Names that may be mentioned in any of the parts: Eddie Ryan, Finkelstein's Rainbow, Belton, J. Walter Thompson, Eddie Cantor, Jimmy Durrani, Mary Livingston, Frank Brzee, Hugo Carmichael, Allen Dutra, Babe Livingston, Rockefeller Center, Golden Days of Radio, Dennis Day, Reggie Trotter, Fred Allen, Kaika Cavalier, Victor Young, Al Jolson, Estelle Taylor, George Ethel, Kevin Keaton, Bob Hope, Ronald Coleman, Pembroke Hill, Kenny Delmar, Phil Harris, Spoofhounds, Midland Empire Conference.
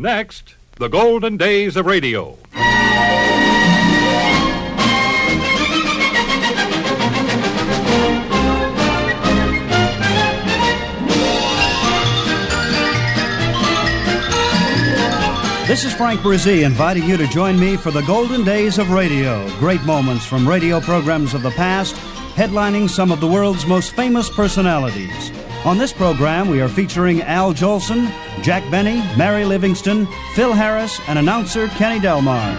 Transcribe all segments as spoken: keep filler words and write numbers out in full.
Next, the Golden Days of Radio. This is Frank Brzee inviting you to join me for the Golden Days of Radio. Great moments from radio programs of the past, headlining some of the world's most famous personalities. On this program, we are featuring Al Jolson, Jack Benny, Mary Livingston, Phil Harris, and announcer Kenny Delmar.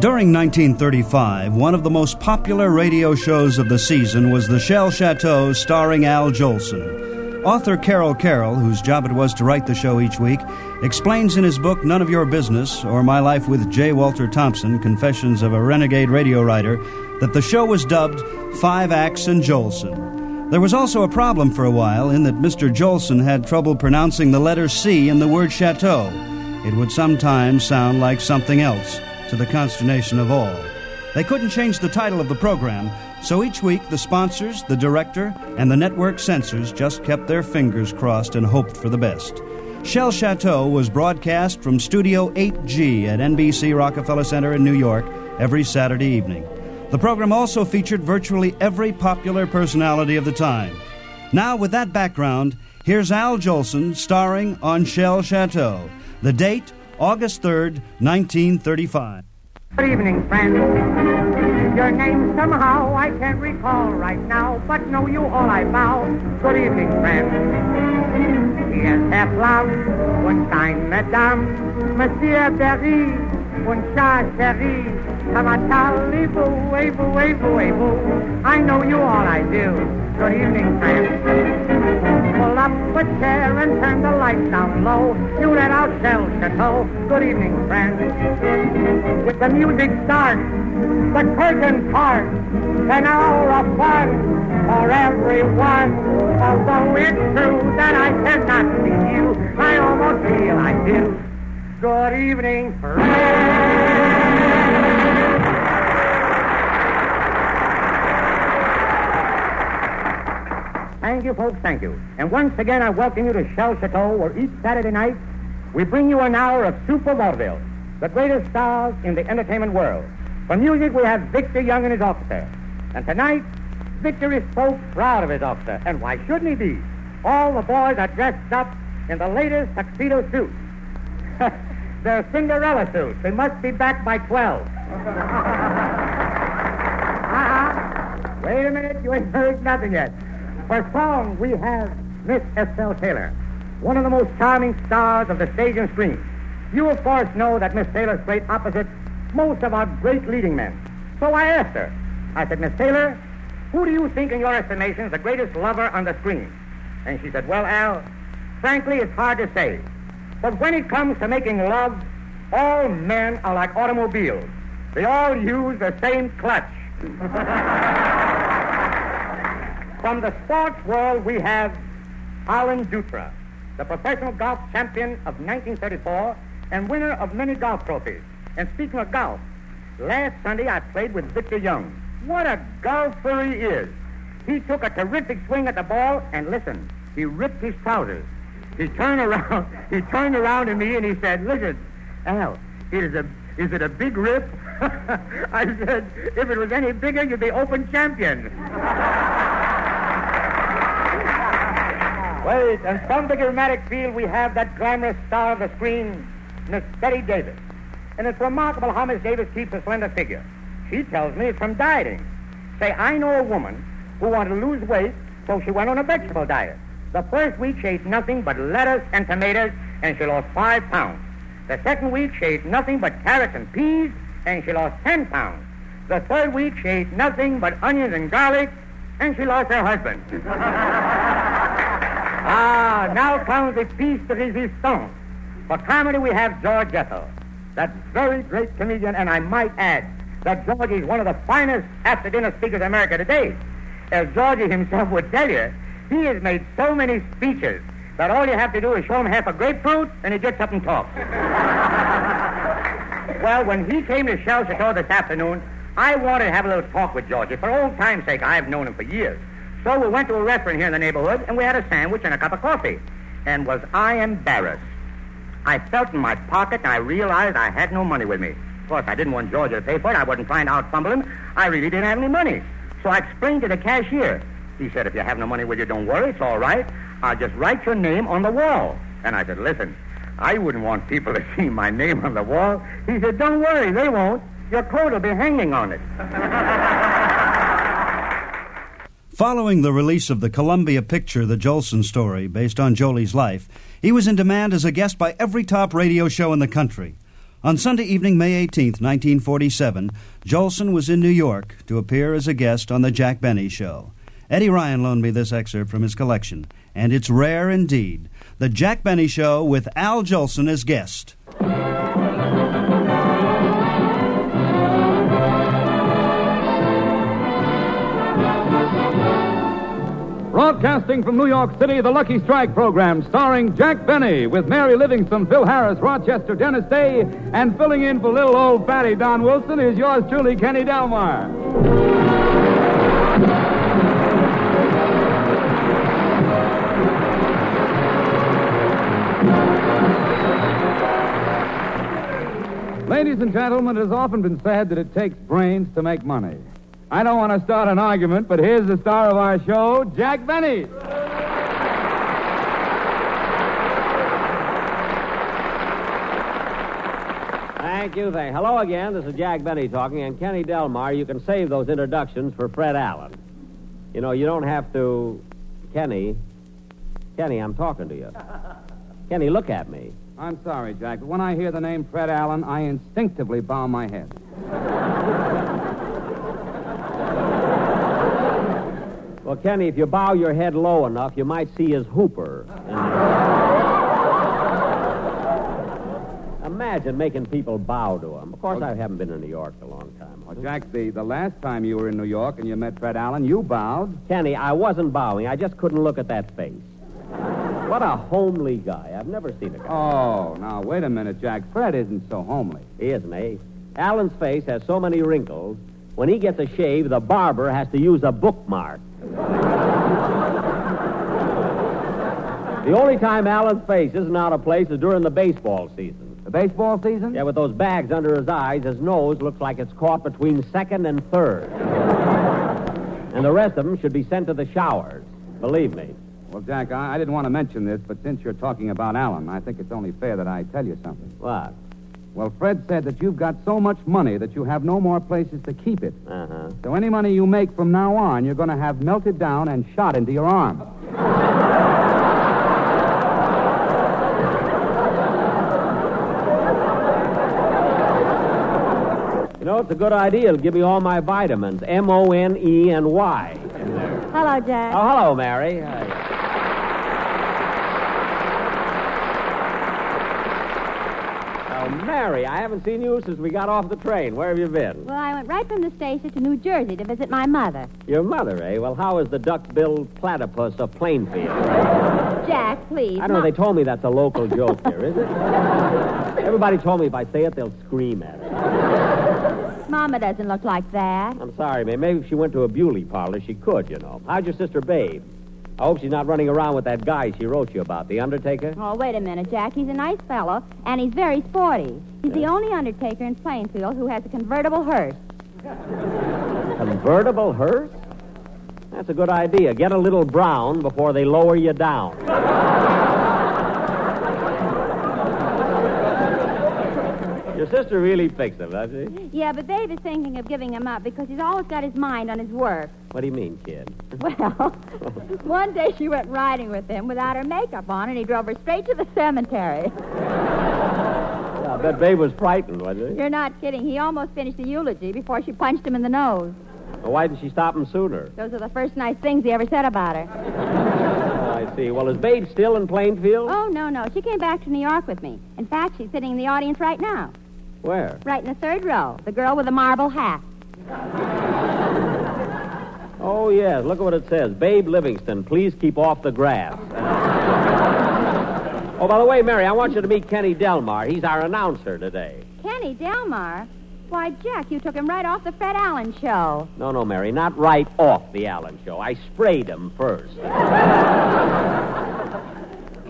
During nineteen thirty-five, one of the most popular radio shows of the season was the Shell Chateau, starring Al Jolson. Author Carol Carroll, whose job it was to write the show each week, explains in his book None of Your Business, or My Life with J. Walter Thompson, Confessions of a Renegade Radio Writer, that the show was dubbed Five Acts and Jolson. There was also a problem for a while in that Mister Jolson had trouble pronouncing the letter C in the word chateau. It would sometimes sound like something else, to the consternation of all. They couldn't change the title of the program, so each week the sponsors, the director, and the network censors just kept their fingers crossed and hoped for the best. Shell Chateau was broadcast from Studio eight G at N B C Rockefeller Center in New York every Saturday evening. The program also featured virtually every popular personality of the time. Now, with that background, here's Al Jolson starring on Shell Chateau. The date, August third, nineteen thirty-five. Good evening, friends. Your name somehow I can't recall right now, but know you all I vow. Good evening, friends. Yes, Herr Flamm, und dein Madame, Monsieur Berry, und Cha Cherie, Kamatal, Evo, Evo, Evo, Evo. I know you all I do. Good evening, friends. Pull up a chair and turn the lights down low. You let out Shell Chateau. Good evening, friends. With the music starts, the curtain parts, an hour of fun for everyone. Although it's true that I cannot see you, I almost feel I do. Good evening, friends. Thank you, folks, thank you. And once again, I welcome you to Shell Chateau, where each Saturday night we bring you an hour of super vaudeville, the greatest stars in the entertainment world. For music, we have Victor Young and his orchestra. And tonight, Victor is so proud of his orchestra, and why shouldn't he be? All the boys are dressed up in the latest tuxedo suits. They're Cinderella suits. They must be back by twelve. uh-huh. Wait a minute, you ain't heard nothing yet. For song, we have Miss Estelle Taylor, one of the most charming stars of the stage and screen. You, of course, know that Miss Taylor played opposite most of our great leading men. So I asked her, I said, Miss Taylor, who do you think in your estimation is the greatest lover on the screen? And she said, well, Al, frankly, it's hard to say. But when it comes to making love, all men are like automobiles. They all use the same clutch. From the sports world, we have Allen Dutra, the professional golf champion of nineteen thirty-four and winner of many golf trophies. And speaking of golf, last Sunday I played with Victor Young. What a golfer he is. He took a terrific swing at the ball, and listen, he ripped his trousers. He turned around he turned around to me and he said, listen, Al, is, a, is it a big rip? I said, if it was any bigger, you'd be open champion. Wait, and from the dramatic field, we have that glamorous star of the screen, Miss Bette Davis. And it's remarkable how Miss Davis keeps a slender figure. She tells me it's from dieting. Say, I know a woman who wanted to lose weight, so she went on a vegetable diet. The first week, she ate nothing but lettuce and tomatoes, and she lost five pounds. The second week, she ate nothing but carrots and peas, and she lost ten pounds. The third week, she ate nothing but onions and garlic, and she lost her husband. Ah, now comes the piece de resistance. For comedy, we have George Ethel, that very great comedian, and I might add that George is one of the finest after-dinner speakers in America today. As George himself would tell you, he has made so many speeches that all you have to do is show him half a grapefruit, and he gets up and talks. Well, when he came to Shell Chateau this afternoon, I wanted to have a little talk with Georgie. For old time's sake, I've known him for years. So we went to a restaurant here in the neighborhood, and we had a sandwich and a cup of coffee. And was I embarrassed. I felt in my pocket, and I realized I had no money with me. Of course, I didn't want Georgia to pay for it. I wasn't trying to out-fumble him. I really didn't have any money. So I explained to the cashier. He said, if you have no money with you, don't worry. It's all right. I'll just write your name on the wall. And I said, listen, I wouldn't want people to see my name on the wall. He said, don't worry, they won't. Your coat will be hanging on it. Following the release of the Columbia picture, The Jolson Story, based on Jolie's life, he was in demand as a guest by every top radio show in the country. On Sunday evening, May eighteenth, nineteen forty-seven, Jolson was in New York to appear as a guest on The Jack Benny Show. Eddie Ryan loaned me this excerpt from his collection, and it's rare indeed. The Jack Benny Show with Al Jolson as guest. Broadcasting from New York City, the Lucky Strike program, starring Jack Benny with Mary Livingston, Phil Harris, Rochester, Dennis Day, and filling in for little old fatty Don Wilson is yours truly, Kenny Delmar. Ladies and gentlemen, it has often been said that it takes brains to make money. I don't want to start an argument, but here's the star of our show, Jack Benny. Thank you. Thank. Hello again. This is Jack Benny talking, and Kenny Delmar, you can save those introductions for Fred Allen. You know, you don't have to... Kenny. Kenny, I'm talking to you. Kenny, look at me. I'm sorry, Jack, but when I hear the name Fred Allen, I instinctively bow my head. Well, Kenny, if you bow your head low enough, you might see his hooper. Imagine making people bow to him. Of course, well, I haven't been in New York in a long time. Well, Jack, the, the last time you were in New York and you met Fred Allen, you bowed. Kenny, I wasn't bowing. I just couldn't look at that face. What a homely guy. I've never seen a guy. Oh, now, wait a minute, Jack. Fred isn't so homely. He isn't, eh? Allen's face has so many wrinkles, when he gets a shave, the barber has to use a bookmark. The only time Allen's face isn't out of place is during the baseball season. The baseball season? Yeah, with those bags under his eyes, his nose looks like it's caught between second and third. And the rest of them should be sent to the showers, believe me. Well, Jack, I, I didn't want to mention this, but since you're talking about Allen, I think it's only fair that I tell you something. What? Well, Fred said that you've got so much money that you have no more places to keep it. Uh-huh. So any money you make from now on, you're going to have melted down and shot into your arm. You know, it's a good idea. It'll give me all my vitamins, M O N E and Y. Hello, Jack. Oh, hello, Mary. Hi. Mary, I haven't seen you since we got off the train. Where have you been? Well, I went right from the station to New Jersey to visit my mother. Your mother, eh? Well, how is the duck-billed platypus of Plainfield? Jack, please. I don't not... know. They told me that's a local joke here, is it? Everybody told me if I say it, they'll scream at it. Mama doesn't look like that. I'm sorry, ma'am. Maybe if she went to a beauty parlor, she could, you know. How's your sister, Babe? I hope she's not running around with that guy she wrote you about, the undertaker. Oh, wait a minute, Jack. He's a nice fellow, and he's very sporty. He's yeah. the only undertaker in Plainfield who has a convertible hearse. Convertible hearse? That's a good idea. Get a little brown before they lower you down. Your sister really fixed him, doesn't she? Yeah, but Babe is thinking of giving him up because he's always got his mind on his work. What do you mean, kid? Well, one day she went riding with him without her makeup on, and he drove her straight to the cemetery. Yeah, I bet Babe was frightened, wasn't he? You're not kidding. He almost finished the eulogy before she punched him in the nose. Well, why didn't she stop him sooner? Those are the first nice things he ever said about her. Oh, I see. Well, is Babe still in Plainfield? Oh, no, no. She came back to New York with me. In fact, she's sitting in the audience right now. Where? Right in the third row. The girl with the marble hat. Oh, yes. Look at what it says. Babe Livingston, please keep off the grass. Oh, by the way, Mary, I want you to meet Kenny Delmar. He's our announcer today. Kenny Delmar? Why, Jack, you took him right off the Fred Allen show. No, no, Mary, not right off the Allen show. I sprayed him first.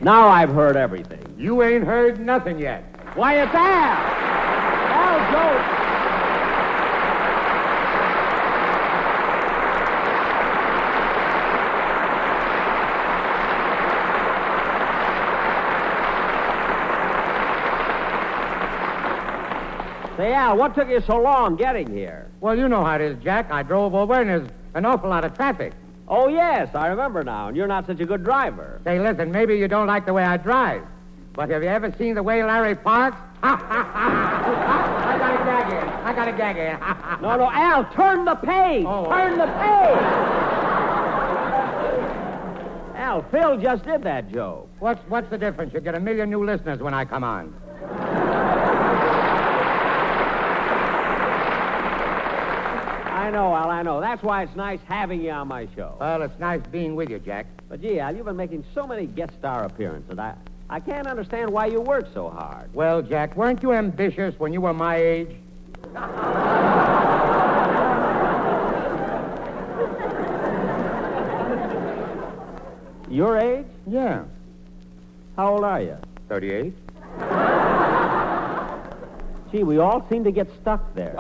Now I've heard everything. You ain't heard nothing yet. Why, it's Al! Al Jolson. Say, Al, what took you so long getting here? Well, you know how it is, Jack. I drove over and there's an awful lot of traffic. Oh, yes, I remember now, and you're not such a good driver. Say, listen, maybe you don't like the way I drive, but have you ever seen the way Larry Parks? Ha, ha, ha. I got a gag here. I got a gag here. No, no, Al, turn the page. Oh. Turn the page. Al, Phil just did that joke. What's, what's the difference? You get a million new listeners when I come on. I know, Al, I know. That's why it's nice having you on my show. Well, it's nice being with you, Jack. But, gee, Al, you've been making so many guest star appearances. I... I can't understand why you work so hard. Well, Jack, weren't you ambitious when you were my age? Your age? Yeah. How old are you? thirty-eight. Gee, we all seem to get stuck there.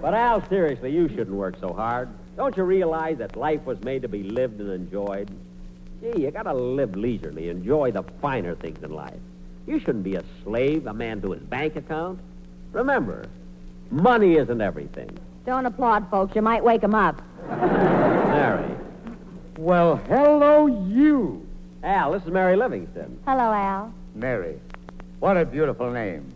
But, Al, seriously, you shouldn't work so hard. Don't you realize that life was made to be lived and enjoyed? Gee, you gotta live leisurely, enjoy the finer things in life. You shouldn't be a slave, a man to his bank account. Remember, money isn't everything. Don't applaud, folks. You might wake them up. Mary. Well, hello, you. Al, this is Mary Livingston. Hello, Al. Mary, what a beautiful name.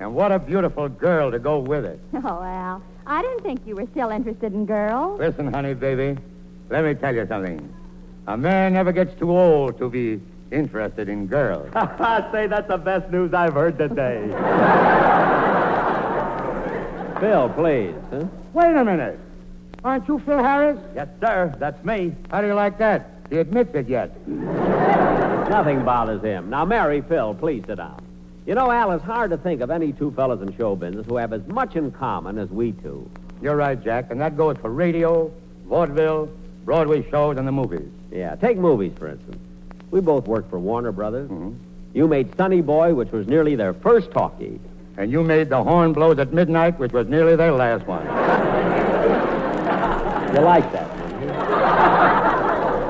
And what a beautiful girl to go with it. Oh, Al. I didn't think you were still interested in girls. Listen, honey, baby, let me tell you something. A man never gets too old to be interested in girls. I say that's the best news I've heard today. Phil, please. Huh? Wait a minute. Aren't you Phil Harris? Yes, sir. That's me. How do you like that? He admits it yet. Nothing bothers him. Now, Mary, Phil, please sit down. You know, Al, it's hard to think of any two fellas in show business who have as much in common as we two. You're right, Jack, and that goes for radio, vaudeville, Broadway shows, and the movies. Yeah, take movies, for instance. We both worked for Warner Brothers. Mm-hmm. You made Sonny Boy, which was nearly their first talkie. And you made The Horn Blows at Midnight, which was nearly their last one. You like that?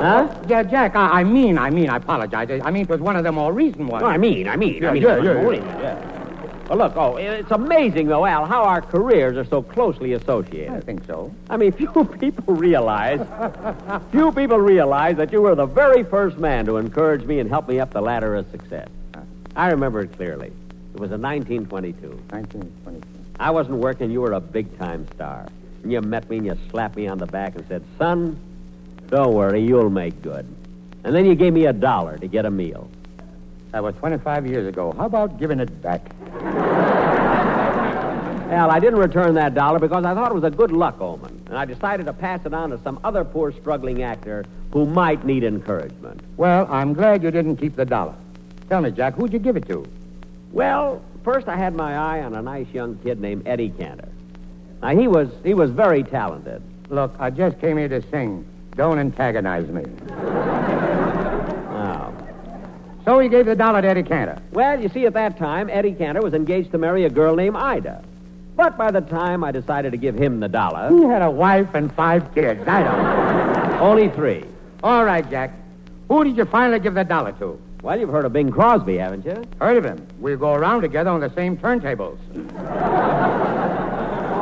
Huh? Yeah, Jack, I, I mean, I mean, I apologize. I, I mean, it was one of the more recent ones. No, I mean, I mean. Yeah, I mean, yeah, yeah, yeah, yeah. Well, look, oh, it's amazing, though, Al, how our careers are so closely associated. I think so. I mean, few people realize, few people realize that you were the very first man to encourage me and help me up the ladder of success. Huh? I remember it clearly. It was in nineteen twenty-two. nineteen twenty-two. I wasn't working. You were a big-time star. And you met me and you slapped me on the back and said, son... don't worry, you'll make good. And then you gave me a dollar to get a meal. That was twenty-five years ago. How about giving it back? Al, I didn't return that dollar because I thought it was a good luck omen. And I decided to pass it on to some other poor struggling actor who might need encouragement. Well, I'm glad you didn't keep the dollar. Tell me, Jack, who'd you give it to? Well, first I had my eye on a nice young kid named Eddie Cantor. Now, he was, he was very talented. Look, I just came here to sing. Don't antagonize me. Oh. So he gave the dollar to Eddie Cantor. Well, you see, at that time, Eddie Cantor was engaged to marry a girl named Ida. But by the time I decided to give him the dollar... he had a wife and five kids. I don't know. Only three. All right, Jack. Who did you finally give the dollar to? Well, you've heard of Bing Crosby, haven't you? Heard of him. We go around together on the same turntables.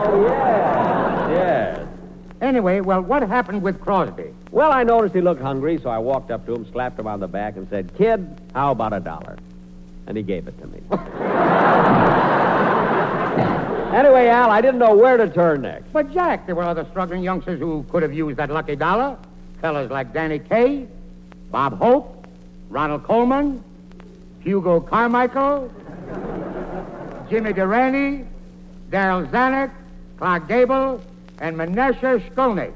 Oh, yeah. Yeah. Anyway, well, what happened with Crosby? Well, I noticed he looked hungry, so I walked up to him, slapped him on the back, and said, kid, how about a dollar? And he gave it to me. Anyway, Al, I didn't know where to turn next. But, Jack, there were other struggling youngsters who could have used that lucky dollar. Fellas like Danny Kaye, Bob Hope, Ronald Coleman, Hugo Carmichael, Jimmy Durrani, Daryl Zanuck, Clark Gable... and Menasha Skulnik.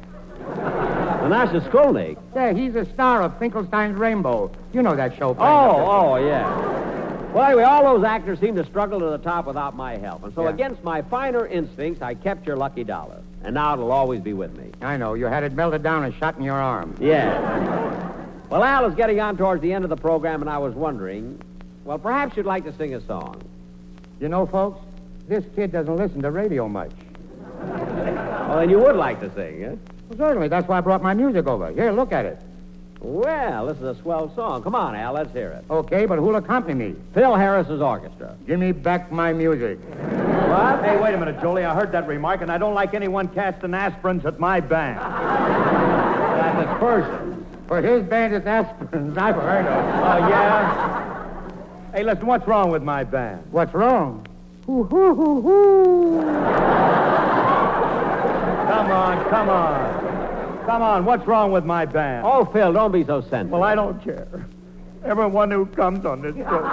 Menasha Skulnik? Yeah, he's a star of Finkelstein's Rainbow. You know that show. Oh, oh, yeah. Well, anyway, all those actors seemed to struggle to the top without my help. And so yeah. against my finer instincts, I kept your lucky dollar. And now it'll always be with me. I know. You had it melted down and shot in your arm. Yeah. Well, Al is getting on towards the end of the program, and I was wondering, well, perhaps you'd like to sing a song. You know, folks, this kid doesn't listen to radio much. Well, then you would like to sing, eh? Well, certainly. That's why I brought my music over. Here, look at it. Well, this is a swell song. Come on, Al, let's hear it. Okay, but who'll accompany me? Phil Harris's orchestra. Give me back my music. What? Hey, wait a minute, Jolie. I heard that remark, and I don't like anyone casting aspirins at my band. That's a person. For his band, it's aspirins. I've heard of it. Oh, yeah? Hey, listen, what's wrong with my band? What's wrong? Hoo, hoo, hoo, hoo. Come on, come on. Come on, what's wrong with my band? Oh, Phil, don't be so sensitive. Well, I don't care. Everyone who comes on this show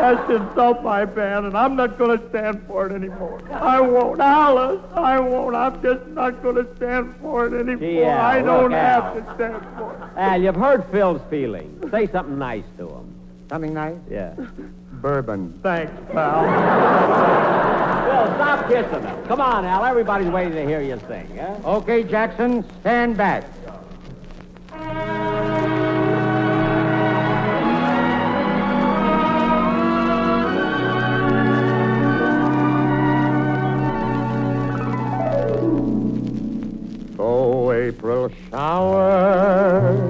has to insult my band, and I'm not going to stand for it anymore. I won't, Alice. I won't. I'm just not going to stand for it anymore. Gee, Al, I don't have out. to stand for it. Al, you've heard Phil's feelings. Say something nice to him. Something nice? Yeah. Bourbon. Thanks, pal. Phil, stop kissing him. Come on, Al. Everybody's waiting to hear you sing. Eh? Okay, Jackson, stand back. April showers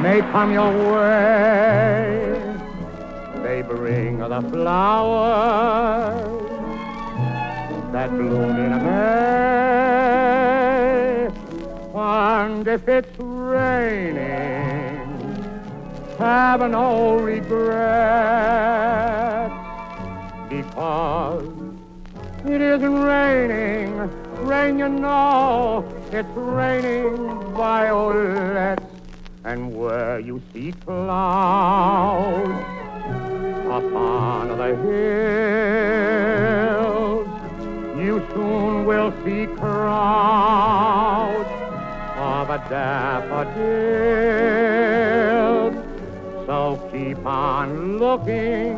may come your way. They bring the flowers that bloom in May. And if it's raining, have no regret, because it isn't raining. Rain, you know, it's raining violets. And where you see clouds upon the hills, you soon will see crowds of a daffodil. So keep on looking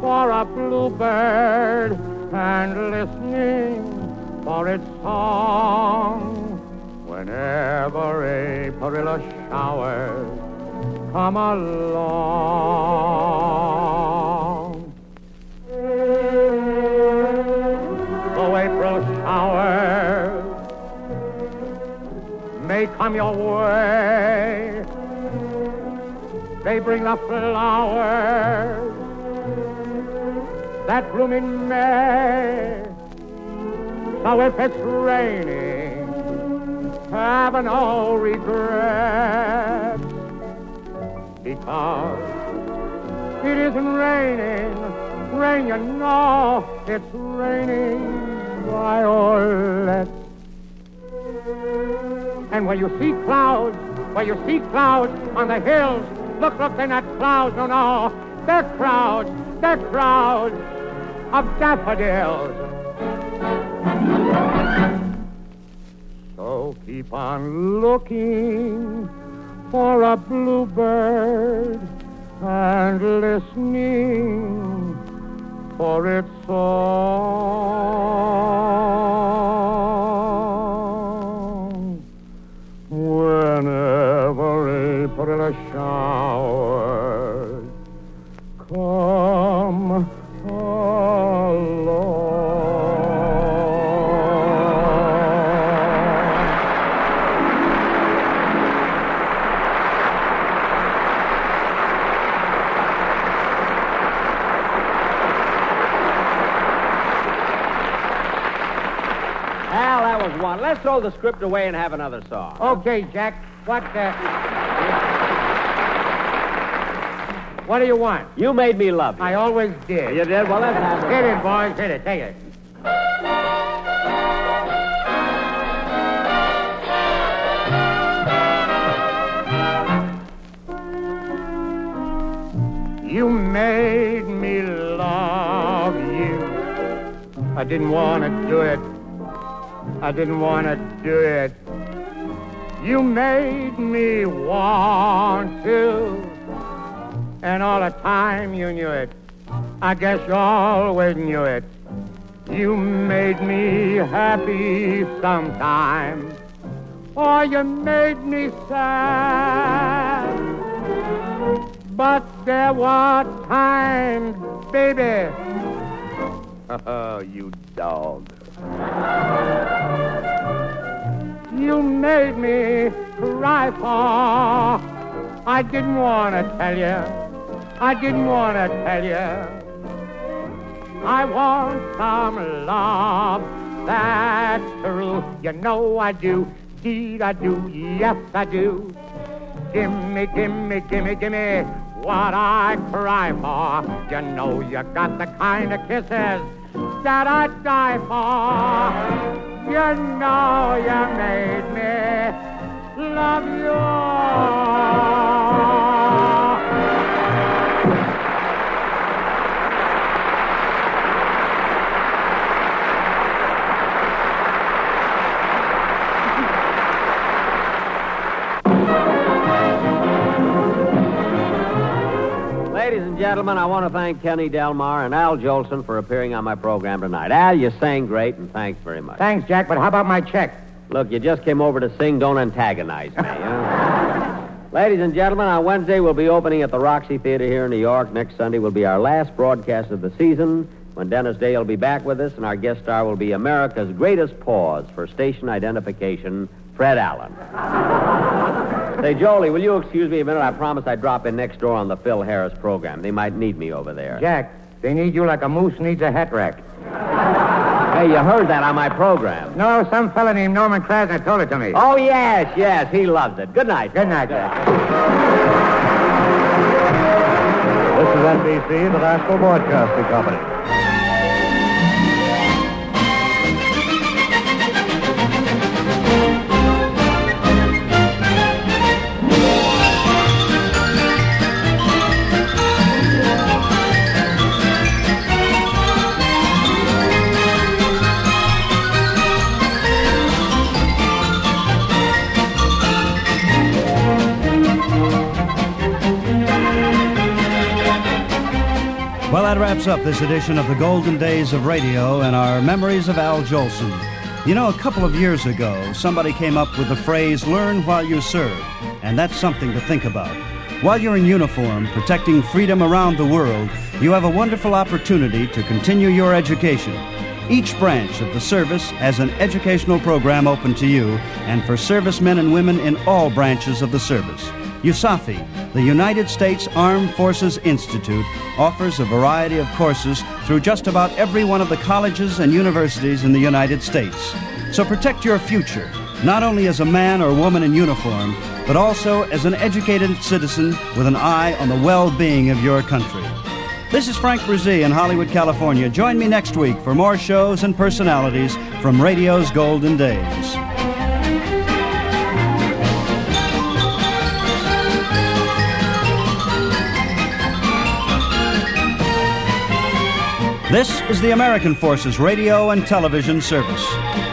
for a bluebird and listening for its song, whenever April showers come along. Oh, April showers may come your way. They bring the flowers that bloom in May. So if it's raining, have no regret, because it isn't raining, rain, you know, it's raining violets. And when you see clouds, when you see clouds on the hills, look, look, they're not clouds, no, no, they're crowds, they're crowds of daffodils. So keep on looking for a bluebird and listening for its song. Whenever April showers come along. Let's throw the script away and have another song. Okay, Jack. What, uh... what do you want? You made me love you. I always did. You did? Well, let's have it. Hit it, boys. Hit it. Take it. You made me love you. I didn't want to do it. I didn't want to do it. You made me want to. And all the time you knew it. I guess you always knew it. You made me happy sometimes. Or you made me sad. But there were times, baby. Oh, you dog. You made me cry for. I didn't want to tell you. I didn't want to tell you. I want some love that's true. You know I do. Indeed I do. Yes, I do. Gimme, gimme, gimme, gimme what I cry for. You know you got the kind of kisses that I die for. You know you made me love you all. Ladies and gentlemen, I want to thank Kenny Delmar and Al Jolson for appearing on my program tonight. Al, you sang great, and thanks very much. Thanks, Jack, but how about my check? Look, you just came over to sing. Don't antagonize me. Huh? Ladies and gentlemen, on Wednesday we'll be opening at the Roxy Theater here in New York. Next Sunday will be our last broadcast of the season, when Dennis Day will be back with us, and our guest star will be America's greatest pause for station identification, Fred Allen. Say, Jolie, will you excuse me a minute? I promise I'd drop in next door on the Phil Harris program. They might need me over there. Jack, they need you like a moose needs a hat rack. Hey, you heard that on my program. No, some fella named Norman Krasner told it to me. Oh, yes, yes, he loves it. Good night. Good night, Jack. This is N B C, the National Broadcasting Company. Well, that wraps up this edition of the Golden Days of Radio and our memories of Al Jolson. You know, a couple of years ago, somebody came up with the phrase, learn while you serve, and that's something to think about. While you're in uniform, protecting freedom around the world, you have a wonderful opportunity to continue your education. Each branch of the service has an educational program open to you and for servicemen and women in all branches of the service. U S A F I, the United States Armed Forces Institute, offers a variety of courses through just about every one of the colleges and universities in the United States. So protect your future, not only as a man or woman in uniform, but also as an educated citizen with an eye on the well-being of your country. This is Frank Brzee in Hollywood, California. Join me next week for more shows and personalities from radio's Golden Days. This is the American Forces Radio and Television Service.